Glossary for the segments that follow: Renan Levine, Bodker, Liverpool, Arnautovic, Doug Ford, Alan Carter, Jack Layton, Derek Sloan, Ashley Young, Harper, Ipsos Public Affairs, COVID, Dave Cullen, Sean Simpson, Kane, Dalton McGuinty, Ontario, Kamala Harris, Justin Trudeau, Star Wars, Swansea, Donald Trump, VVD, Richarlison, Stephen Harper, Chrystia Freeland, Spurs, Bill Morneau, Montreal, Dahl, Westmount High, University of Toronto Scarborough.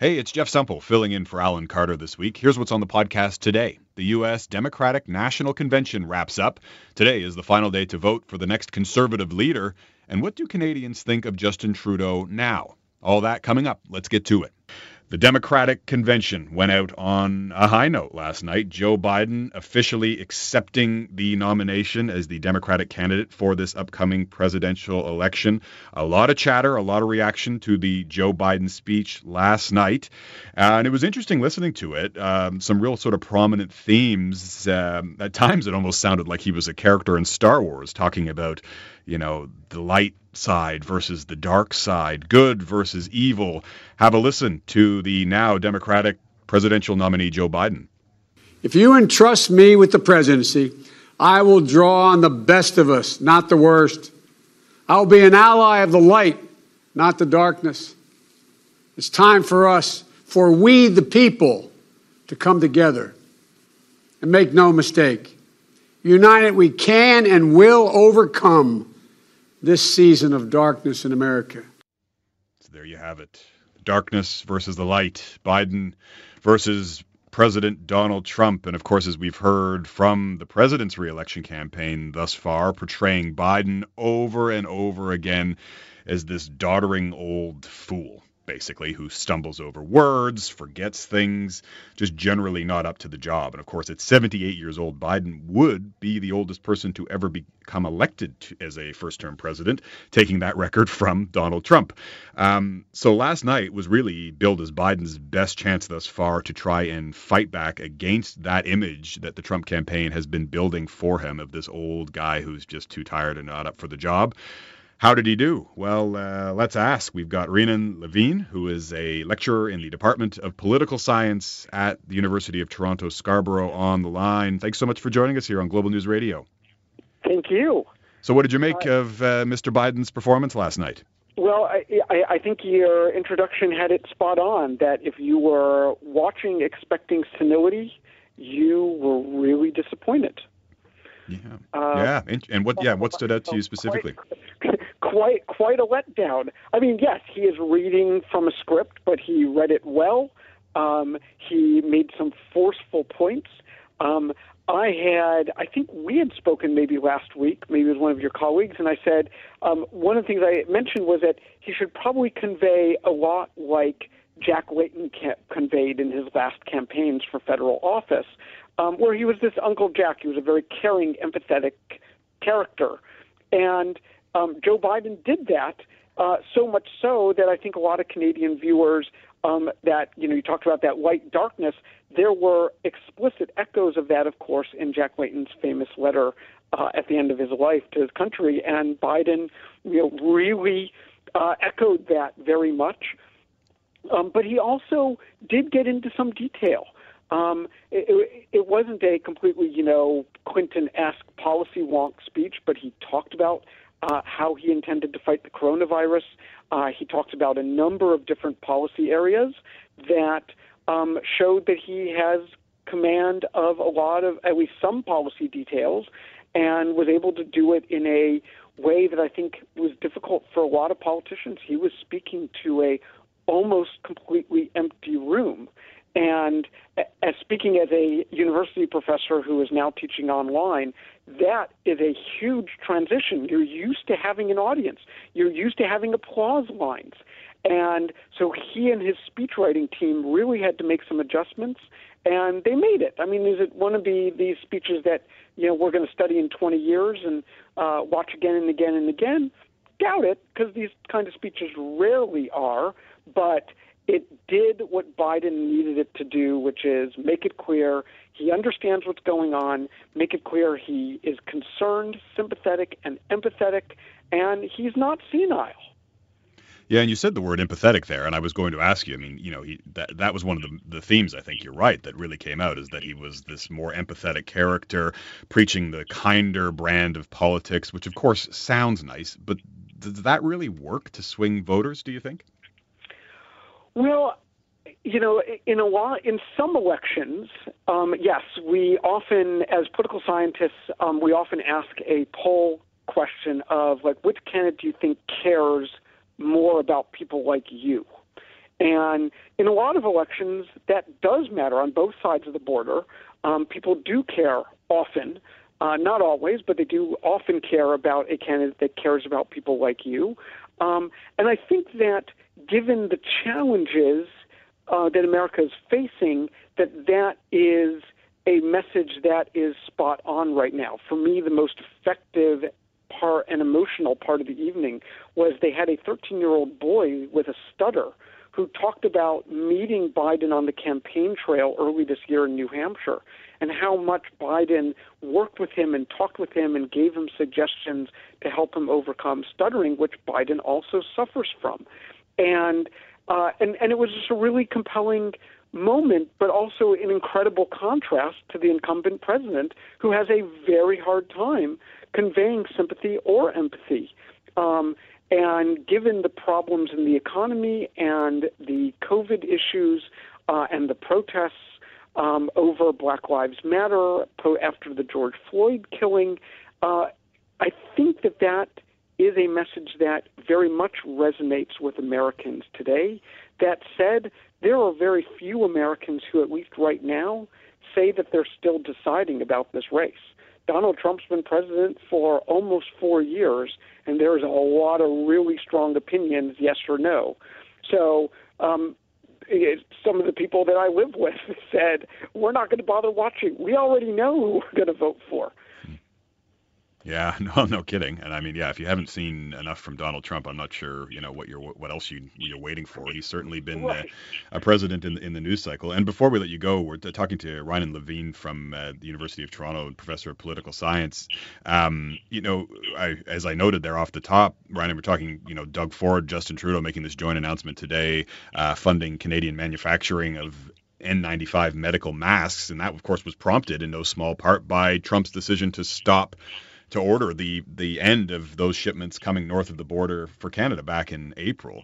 Hey, it's Jeff Semple filling in for Alan Carter this week. Here's what's on the podcast today. The U.S. Democratic National Convention wraps up. Today is the final day to vote for the next conservative leader. And what do Canadians think of Justin Trudeau now? All that coming up. Let's get to it. The Democratic Convention went out on a high note last night. Joe Biden officially accepting the nomination as the Democratic candidate for this upcoming presidential election. A lot of chatter, a lot of reaction to the Joe Biden speech last night. And it was interesting listening to it. Some real sort of prominent themes. At times it almost sounded like he was a character in Star Wars talking about, you know, the light side versus the dark side, good versus evil. Have a listen to the now Democratic presidential nominee, Joe Biden. If you entrust me with the presidency, I will draw on the best of us, not the worst. I'll be an ally of the light, not the darkness. It's time for us, for we the people, to come together. And make no mistake, united we can and will overcome this season of darkness in America. So there you have it. Darkness versus the light. Biden versus President Donald Trump. And of course, as we've heard from the president's re-election campaign thus far, portraying Biden over and over again as this doddering old fool, basically, who stumbles over words, forgets things, just generally not up to the job. And of course, at 78 years old, Biden would be the oldest person to ever become elected as a first-term president, taking that record from Donald Trump. So last night was really billed as Biden's best chance thus far to try and fight back against that image that the Trump campaign has been building for him of this old guy who's just too tired and not up for the job. How did he do? Well, let's ask. We've got Renan Levine, who is a lecturer in the Department of Political Science at the University of Toronto Scarborough, on the line. Thanks so much for joining us here on Global News Radio. Thank you. So what did you make of Mr. Biden's performance last night? Well, I think your introduction had it spot on, that if you were watching expecting senility, you were really disappointed. Yeah. What stood out to you specifically? Quite a letdown. I mean, yes, he is reading from a script, but he read it well. He made some forceful points. I think we had spoken maybe last week, maybe with one of your colleagues, and I said one of the things I mentioned was that he should probably convey a lot like Jack Layton conveyed in his last campaigns for federal office, where he was this Uncle Jack. He was a very caring, empathetic character. And Joe Biden did that, so much so that I think a lot of Canadian viewers that, you know, you talked about that light darkness, there were explicit echoes of that, of course, in Jack Layton's famous letter at the end of his life to his country. And Biden, you know, really echoed that very much. But he also did get into some detail. It wasn't a completely, you know, Clinton-esque policy wonk speech, but he talked about how he intended to fight the coronavirus. He talked about a number of different policy areas that showed that he has command of a lot of, at least some policy details, and was able to do it in a way that I think was difficult for a lot of politicians. He was speaking to a almost completely empty room. And as speaking as a university professor who is now teaching online, that is a huge transition. You're used to having an audience. You're used to having applause lines. And so he and his speechwriting team really had to make some adjustments, and they made it. I mean, is it one of these speeches that, you know, we're going to study in 20 years and watch again and again and again? Doubt it, because these kind of speeches rarely are, but it did what Biden needed it to do, which is make it clear he understands what's going on, make it clear he is concerned, sympathetic, and empathetic, and he's not senile. Yeah, and you said the word empathetic there, and I was going to ask you, I mean, you know, that was one of the themes, I think you're right, that really came out, is that he was this more empathetic character, preaching the kinder brand of politics, which of course sounds nice, but does that really work to swing voters, do you think? Well, you know, in some elections, yes, we often, as political scientists, we often ask a poll question of, like, which candidate do you think cares more about people like you? And in a lot of elections, that does matter on both sides of the border. People do care often, not always, but they do often care about a candidate that cares about people like you. And I think that given the challenges that America is facing, that is a message that is spot on right now. For me, the most effective part and emotional part of the evening was they had a 13-year-old boy with a stutter who talked about meeting Biden on the campaign trail early this year in New Hampshire and how much Biden worked with him and talked with him and gave him suggestions to help him overcome stuttering, which Biden also suffers from. And it was just a really compelling moment, but also an incredible contrast to the incumbent president who has a very hard time conveying sympathy or empathy. And given the problems in the economy and the COVID issues and the protests over Black Lives Matter after the George Floyd killing, I think that is a message that very much resonates with Americans today. That said, there are very few Americans who, at least right now, say that they're still deciding about this race. Donald Trump's been president for almost 4 years, and there's a lot of really strong opinions, yes or no. So some of the people that I live with said, we're not going to bother watching. We already know who we're going to vote for. Yeah, no kidding. And I mean, yeah, if you haven't seen enough from Donald Trump, I'm not sure, what else you're waiting for. He's certainly been a president in the news cycle. And before we let you go, we're talking to Ryan Levine from the University of Toronto and professor of political science. As I noted there off the top, Ryan, we're talking, Doug Ford, Justin Trudeau making this joint announcement today, funding Canadian manufacturing of N95 medical masks. And that, of course, was prompted in no small part by Trump's decision to order the end of those shipments coming north of the border for Canada back in April.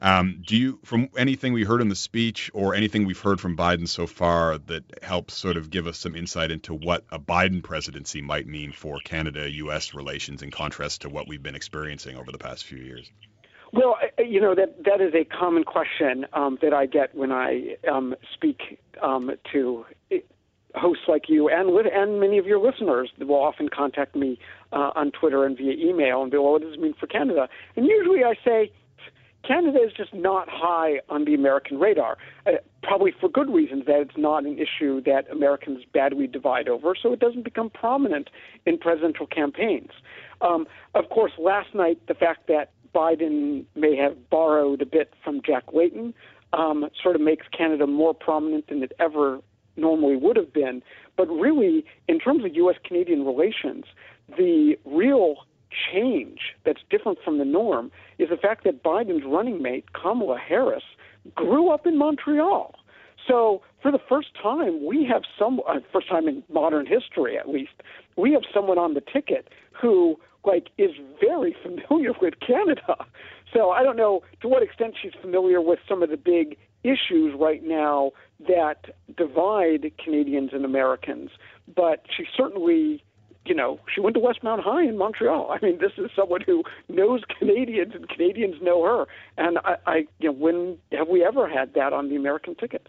From anything we heard in the speech or anything we've heard from Biden so far that helps sort of give us some insight into what a Biden presidency might mean for Canada-U.S. relations in contrast to what we've been experiencing over the past few years? Well, that is a common question that I get when I speak to hosts like you and many of your listeners will often contact me on Twitter and via email and be, well, what does this mean for Canada? And usually I say, Canada is just not high on the American radar, probably for good reasons, that it's not an issue that Americans badly divide over, so it doesn't become prominent in presidential campaigns. Of course, last night, the fact that Biden may have borrowed a bit from Jack Layton sort of makes Canada more prominent than it ever normally would have been. But really, in terms of U.S.-Canadian relations, the real change that's different from the norm is the fact that Biden's running mate, Kamala Harris, grew up in Montreal. So for the first time, we have first time in modern history, at least, we have someone on the ticket who is very familiar with Canada. So I don't know to what extent she's familiar with some of the big issues right now that divide Canadians and Americans, but she certainly, she went to Westmount High in Montreal. I mean, this is someone who knows Canadians, and Canadians know her. And when have we ever had that on the American ticket?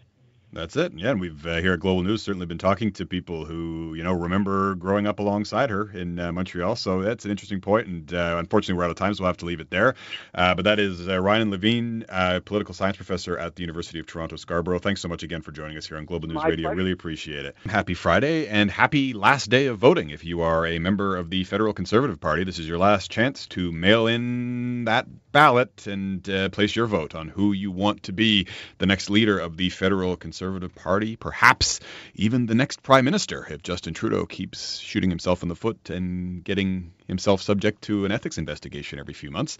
That's it. Yeah, and we've here at Global News certainly been talking to people who, remember growing up alongside her in Montreal. So that's an interesting point. And unfortunately, we're out of time, so we'll have to leave it there. But that is Ryan Levine, political science professor at the University of Toronto Scarborough. Thanks so much again for joining us here on Global News Radio. Really appreciate it. Happy Friday and happy last day of voting. If you are a member of the Federal Conservative Party, this is your last chance to mail in that ballot and place your vote on who you want to be the next leader of the Federal Conservative Party, perhaps even the next prime minister, if Justin Trudeau keeps shooting himself in the foot and getting himself subject to an ethics investigation every few months.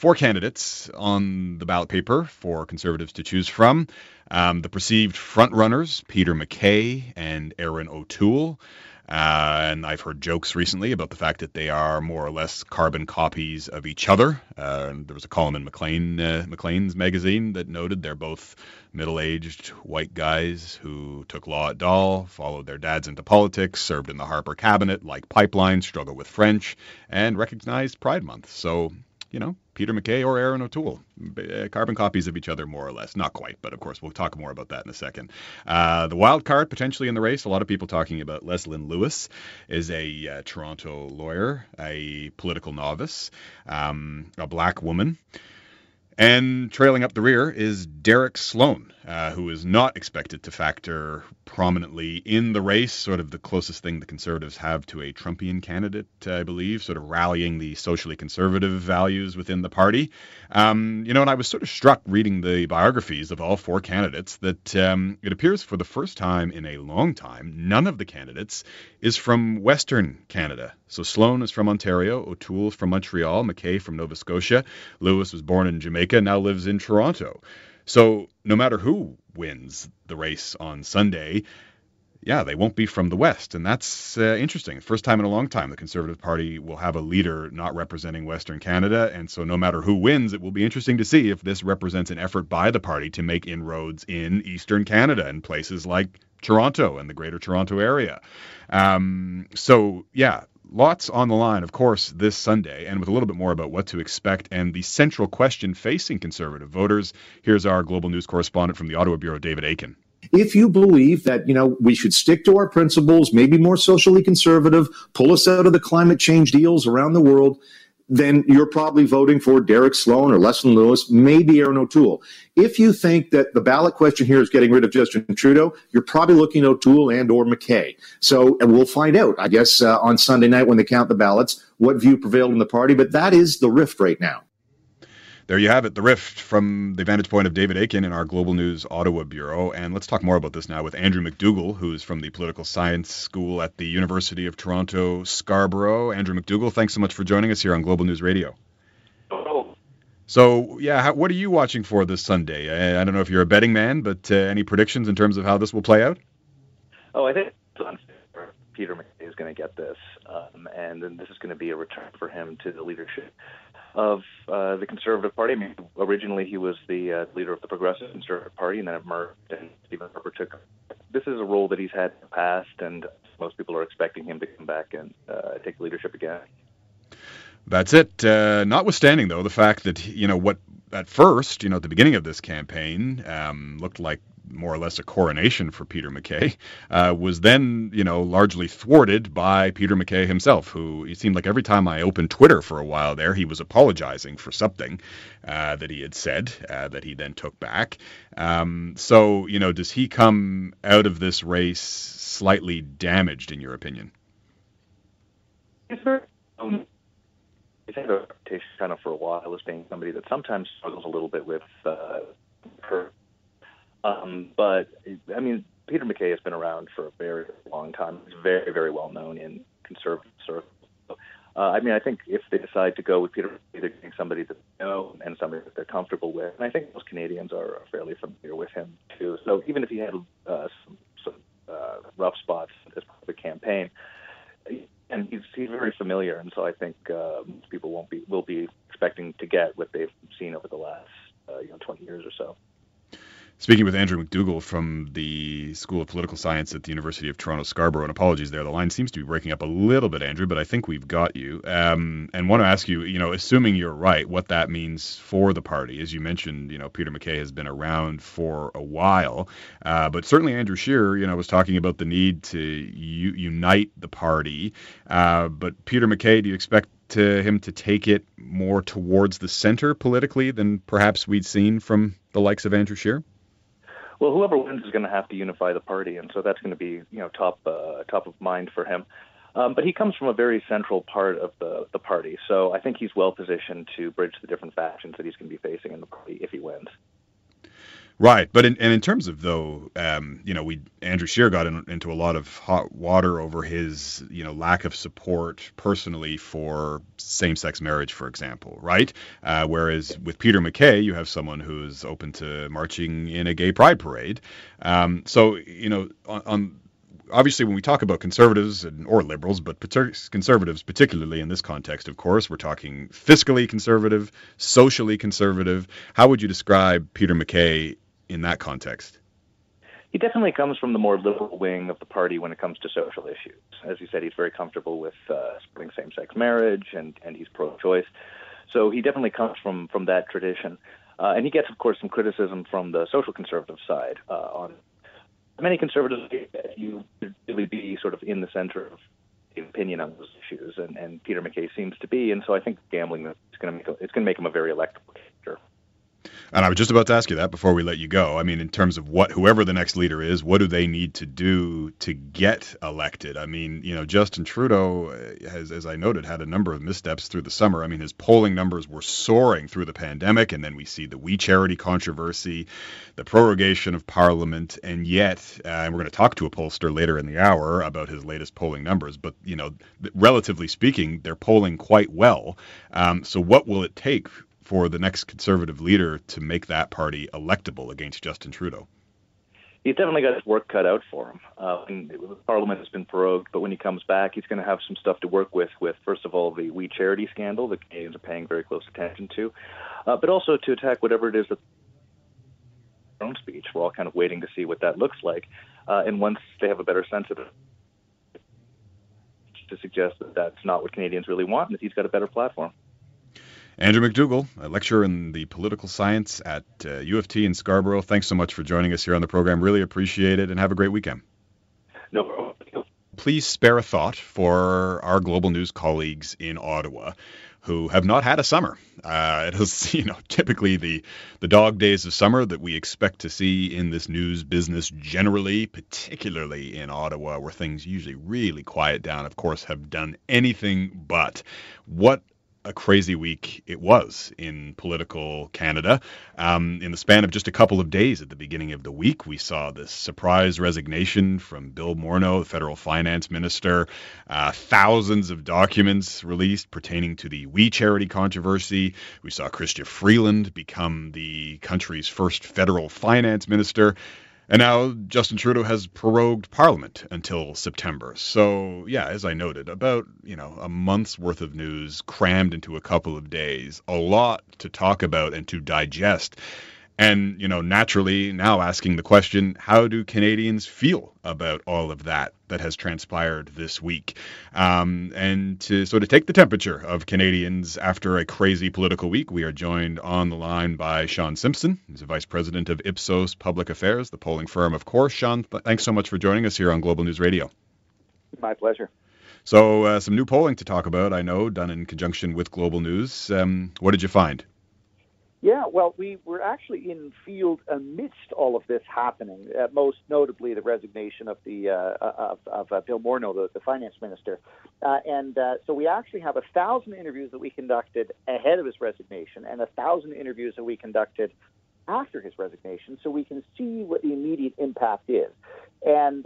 Four candidates on the ballot paper for Conservatives to choose from. The perceived frontrunners, Peter MacKay and Erin O'Toole. And I've heard jokes recently about the fact that they are more or less carbon copies of each other. There was a column in McLean's magazine that noted they're both middle-aged white guys who took law at Dahl, followed their dads into politics, served in the Harper cabinet, like pipelines, struggled with French, and recognized Pride Month. So you know, Peter MacKay or Erin O'Toole, carbon copies of each other, more or less. Not quite, but of course, we'll talk more about that in a second. The wild card potentially in the race, a lot of people talking about Leslyn Lewis, is a Toronto lawyer, a political novice, a black woman. And trailing up the rear is Derek Sloan, who is not expected to factor prominently in the race, sort of the closest thing the Conservatives have to a Trumpian candidate, I believe, sort of rallying the socially conservative values within the party. You know, and I was sort of struck reading the biographies of all four candidates that it appears for the first time in a long time, none of the candidates is from Western Canada. So Sloan is from Ontario, O'Toole is from Montreal, MacKay from Nova Scotia, Lewis was born in Jamaica, now lives in Toronto. So no matter who wins the race on Sunday, yeah, they won't be from the West. And that's interesting. First time in a long time the Conservative Party will have a leader not representing Western Canada. And so no matter who wins, it will be interesting to see if this represents an effort by the party to make inroads in Eastern Canada and places like Toronto and the Greater Toronto Area. So, yeah. Lots on the line, of course, this Sunday, and with a little bit more about what to expect and the central question facing Conservative voters, here's our Global News correspondent from the Ottawa Bureau, David Aiken. If you believe that, you know, we should stick to our principles, maybe more socially conservative, pull us out of the climate change deals around the world, then you're probably voting for Derek Sloan or Leslyn Lewis, maybe Erin O'Toole. If you think that the ballot question here is getting rid of Justin Trudeau, you're probably looking at O'Toole and or MacKay. So and we'll find out, I guess, on Sunday night when they count the ballots, what view prevailed in the party. But that is the rift right now. There you have it, the rift from the vantage point of David Aiken in our Global News Ottawa Bureau. And let's talk more about this now with Andrew McDougall, who's from the Political Science School at the University of Toronto Scarborough. Andrew McDougall, thanks so much for joining us here on Global News Radio. Hello. So, yeah, what are you watching for this Sunday? I don't know if you're a betting man, but any predictions in terms of how this will play out? Oh, I think it's unfair. Peter MacKay is going to get this, and then this is going to be a return for him to the leadership of the Conservative Party. I mean, originally he was the leader of the Progressive Conservative Party, and then it merged, and Stephen Harper took him. This is a role that he's had in the past, and most people are expecting him to come back and take leadership again. That's it. Notwithstanding, though, the fact that, you know, what at first, you know, at the beginning of this campaign looked like more or less a coronation for Peter MacKay, was then, you know, largely thwarted by Peter MacKay himself, who it seemed like every time I opened Twitter for a while there, he was apologizing for something that he had said that he then took back. So, you know, does he come out of this race slightly damaged, in your opinion? Yes, sir. He's had a reputation kind of for a while as being somebody that sometimes struggles a little bit with her. But, I mean, Peter MacKay has been around for a very long time. He's very, very well known in conservative circles. I mean, I think if they decide to go with Peter MacKay, they're getting somebody that they know and somebody that they're comfortable with. And I think most Canadians are fairly familiar with him, too. So even if he had some rough spots as part of the campaign, and he's very familiar, and so I think people will be expecting to get what they've seen over the last 20 years or so. Speaking with Andrew McDougall from the School of Political Science at the University of Toronto Scarborough, and apologies there, the line seems to be breaking up a little bit, Andrew, but I think we've got you. And want to ask you, you know, assuming you're right, what that means for the party. As you mentioned, you know, Peter MacKay has been around for a while, but certainly Andrew Scheer, you know, was talking about the need to unite the party. But Peter MacKay, do you expect him to take it more towards the center politically than perhaps we'd seen from the likes of Andrew Scheer? Well, whoever wins is going to have to unify the party, and so that's going to be, you know, top of mind for him. But he comes from a very central part of the party, so I think he's well positioned to bridge the different factions that he's going to be facing in the party if he wins. Right, but in terms of, though, you know, Andrew Scheer got into a lot of hot water over his, you know, lack of support personally for same-sex marriage, for example, right? Whereas with Peter MacKay, you have someone who's open to marching in a gay pride parade. So, you know, obviously, when we talk about conservatives or liberals, but conservatives particularly in this context, of course, we're talking fiscally conservative, socially conservative. How would you describe Peter MacKay in that context? He definitely comes from the more liberal wing of the party when it comes to social issues. As you said, he's very comfortable with supporting same-sex marriage, and he's pro-choice. So he definitely comes from that tradition. And he gets, of course, some criticism from the social conservative side. On many conservatives, you should really be sort of in the center of the opinion on those issues, and Peter MacKay seems to be. And so I think gambling is going to make him a very electable character. And I was just about to ask you that before we let you go. I mean, in terms of whoever the next leader is, what do they need to do to get elected? I mean, you know, Justin Trudeau has, as I noted, had a number of missteps through the summer. I mean, his polling numbers were soaring through the pandemic, and then we see the We Charity controversy, the prorogation of Parliament, and yet, and we're going to talk to a pollster later in the hour about his latest polling numbers, but, you know, relatively speaking, they're polling quite well. So what will it take for the next conservative leader to make that party electable against Justin Trudeau? He's definitely got his work cut out for him. And Parliament has been prorogued, but when he comes back, he's going to have some stuff to work with, first of all, the We Charity scandal that Canadians are paying very close attention to, but also to attack whatever it is that their own speech. We're all kind of waiting to see what that looks like. And once they have a better sense of it, to suggest that that's not what Canadians really want and that he's got a better platform. Andrew McDougall, a lecturer in the political science at U of T in Scarborough. Thanks so much for joining us here on the program. Really appreciate it, and have a great weekend. No problem. Please spare a thought for our Global News colleagues in Ottawa who have not had a summer. It is, you know, typically the dog days of summer that we expect to see in this news business generally, particularly in Ottawa, where things usually really quiet down, of course, have done anything but. What a crazy week it was in political Canada. In the span of just a couple of days at the beginning of the week, we saw this surprise resignation from Bill Morneau, the federal finance minister, thousands of documents released pertaining to the We Charity controversy. We saw Chrystia Freeland become the country's first federal finance minister. And now Justin Trudeau has prorogued Parliament until September. So, yeah, as I noted, about, you know, a month's worth of news crammed into a couple of days, a lot to talk about and to digest. And, you know, naturally now asking the question, how do Canadians feel about all of that has transpired this week? And to sort of take the temperature of Canadians after a crazy political week, we are joined on the line by Sean Simpson. He's the vice president of Ipsos Public Affairs, the polling firm, of course. Sean, thanks so much for joining us here on Global News Radio. My pleasure. So some new polling to talk about, I know, done in conjunction with Global News. What did you find? Yeah, well, we were actually in field amidst all of this happening, most notably the resignation of Bill Morneau, the finance minister. So we actually have 1,000 interviews that we conducted ahead of his resignation and 1,000 interviews that we conducted after his resignation, so we can see what the immediate impact is. And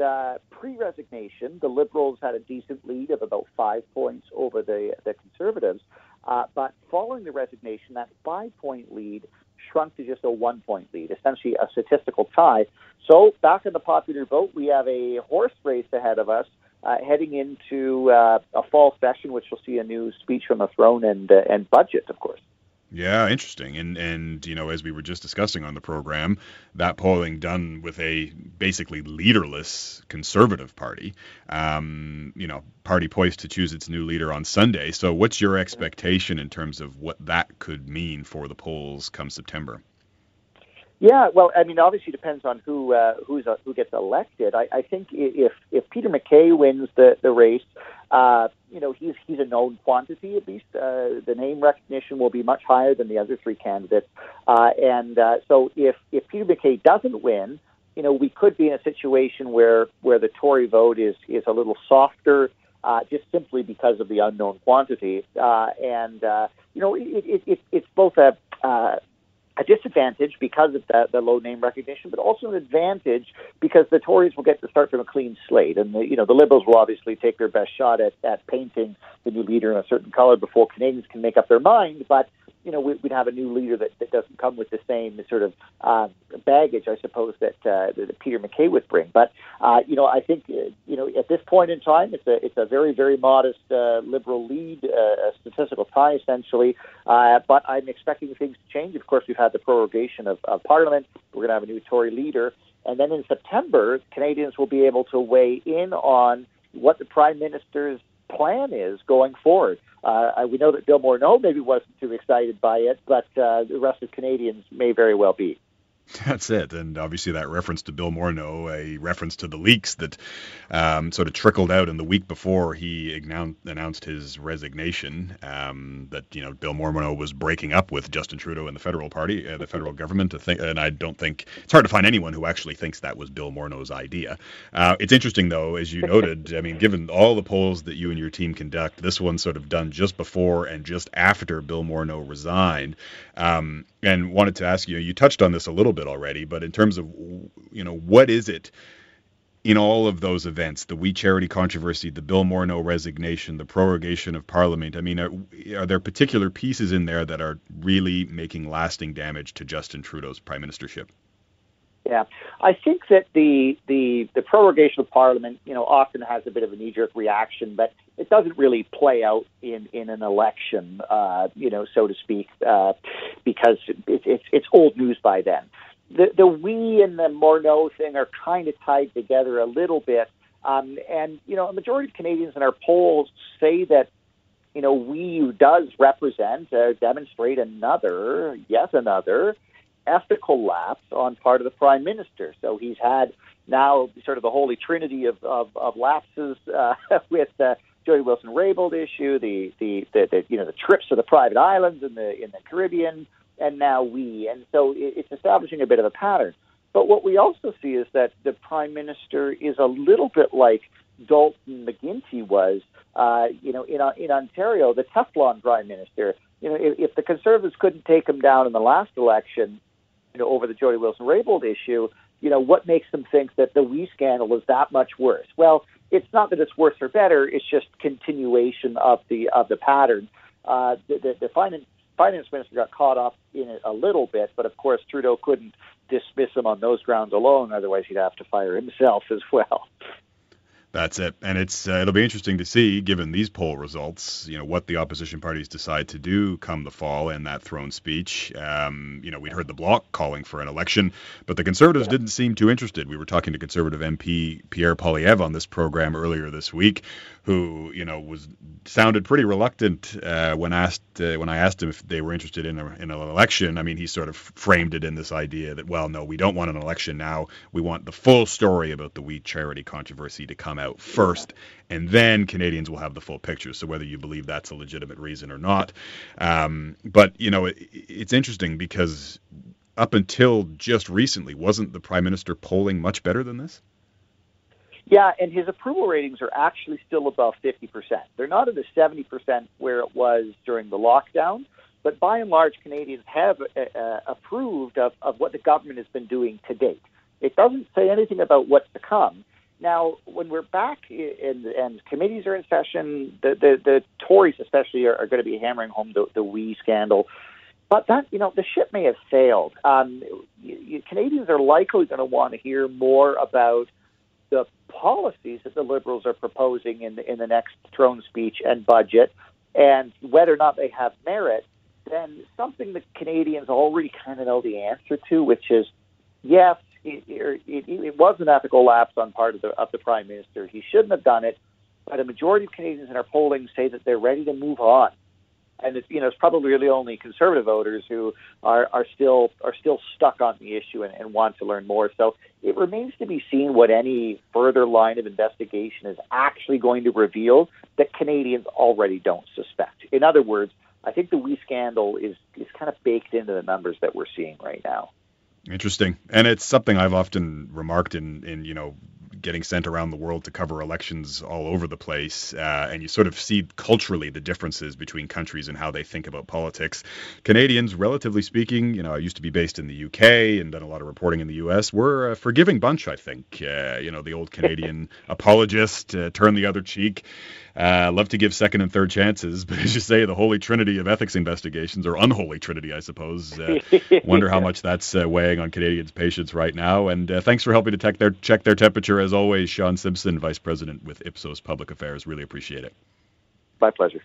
pre-resignation, the Liberals had a decent lead of about 5 points over the Conservatives. But following the resignation, that 5-point lead shrunk to just a 1-point lead, essentially a statistical tie. So back in the popular vote, we have a horse race ahead of us heading into a fall session, which will see a new speech from the throne and budget, of course. Yeah, interesting. And you know, as we were just discussing on the program, that polling done with a basically leaderless Conservative Party, you know, party poised to choose its new leader on Sunday. So what's your expectation in terms of what that could mean for the polls come September? Yeah, well, I mean, obviously it depends on who gets elected. I think if Peter MacKay wins the race, you know, he's a known quantity at least. The name recognition will be much higher than the other three candidates. So if Peter MacKay doesn't win, you know, we could be in a situation where the Tory vote is a little softer. Just simply because of the unknown quantity, you know, it's both a disadvantage because of the low name recognition, but also an advantage because the Tories will get to start from a clean slate. And, the Liberals will obviously take their best shot at painting the new leader in a certain color before Canadians can make up their mind. But, you know, we'd have a new leader that doesn't come with the same sort of baggage, I suppose, that Peter MacKay would bring. But, you know, I think, you know, at this point in time, it's a very, very modest Liberal lead, a statistical tie, essentially. But I'm expecting things to change. Of course, we've had the prorogation of Parliament. We're going to have a new Tory leader. And then in September, Canadians will be able to weigh in on what the Prime Minister's plan is going forward. We know that Bill Morneau maybe wasn't too excited by it, but the rest of Canadians may very well be. That's it. And obviously that reference to Bill Morneau, a reference to the leaks that sort of trickled out in the week before he announced his resignation, that, you know, Bill Morneau was breaking up with Justin Trudeau and the federal party, the federal government. And I don't think it's hard to find anyone who actually thinks that was Bill Morneau's idea. It's interesting, though, as you noted, I mean, given all the polls that you and your team conduct, this one's sort of done just before and just after Bill Morneau resigned. And wanted to ask you, you touched on this a little bit already, but in terms of, you know, what is it in all of those events, the We Charity controversy, the Bill Morneau resignation, the prorogation of Parliament, I mean, are there particular pieces in there that are really making lasting damage to Justin Trudeau's prime ministership? Yeah, I think that the prorogation of Parliament, you know, often has a bit of a knee-jerk reaction, but it doesn't really play out in an election, you know, so to speak, because it's old news by then. The We and the Morneau thing are kind of tied together a little bit, and, you know, a majority of Canadians in our polls say that, you know, We does represent, demonstrate another, yet another, ethical lapse on part of the prime minister. So he's had now sort of the holy trinity of lapses with the Jody Wilson-Raybould issue, the you know, the trips to the private islands in the Caribbean, and now We. And so it's establishing a bit of a pattern. But what we also see is that the prime minister is a little bit like Dalton McGuinty was, you know, in Ontario, the Teflon prime minister. You know, if the Conservatives couldn't take him down in the last election, you know, over the Jody Wilson-Raybould issue, you know, what makes them think that the We scandal is that much worse? Well, it's not that it's worse or better. It's just continuation of the pattern. The finance minister got caught up in it a little bit, but of course Trudeau couldn't dismiss him on those grounds alone. Otherwise, he'd have to fire himself as well. That's it. And it's it'll be interesting to see, given these poll results, you know, what the opposition parties decide to do come the fall in that throne speech. You know, we'd heard the Bloc calling for an election, but the Conservatives didn't seem too interested. We were talking to Conservative MP Pierre Poilievre on this program earlier this week, who, you know, sounded pretty reluctant when I asked him if they were interested in an election. I mean, he sort of framed it in this idea that, well, no, we don't want an election now. We want the full story about the We Charity controversy to come out first, and then Canadians will have the full picture. So whether you believe that's a legitimate reason or not, but, you know, it's interesting because up until just recently, wasn't the prime minister polling much better than this? Yeah, and his approval ratings are actually still above 50%. They're not at the 70% where it was during the lockdown, but by and large, Canadians have approved of what the government has been doing to date. It doesn't say anything about what's to come. Now, when we're back and committees are in session, the Tories especially are going to be hammering home the We scandal. But that, you know, the ship may have sailed. Canadians are likely going to want to hear more about the policies that the Liberals are proposing in the next throne speech and budget, and whether or not they have merit, than something that Canadians already kind of know the answer to, which is, yes, it was an ethical lapse on part of the Prime Minister. He shouldn't have done it, but a majority of Canadians in our polling say that they're ready to move on. And it's, you know, it's probably really only Conservative voters who are still stuck on the issue and want to learn more. So it remains to be seen what any further line of investigation is actually going to reveal that Canadians already don't suspect. In other words, I think the We scandal is kind of baked into the numbers that we're seeing right now. Interesting. And it's something I've often remarked in you know, getting sent around the world to cover elections all over the place. And you sort of see culturally the differences between countries and how they think about politics. Canadians, relatively speaking, you know, I used to be based in the UK and done a lot of reporting in the US. We're a forgiving bunch, I think. You know, the old Canadian apologist, turn the other cheek. Love to give second and third chances, but as you say, the holy trinity of ethics investigations, or unholy trinity, I suppose. Wonder how much that's weighing on Canadians' patience right now. And thanks for helping to check their temperature, as always, Sean Simpson, Vice President with Ipsos Public Affairs. Really appreciate it. My pleasure.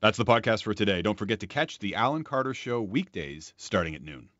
That's the podcast for today. Don't forget to catch The Alan Carter Show weekdays starting at noon.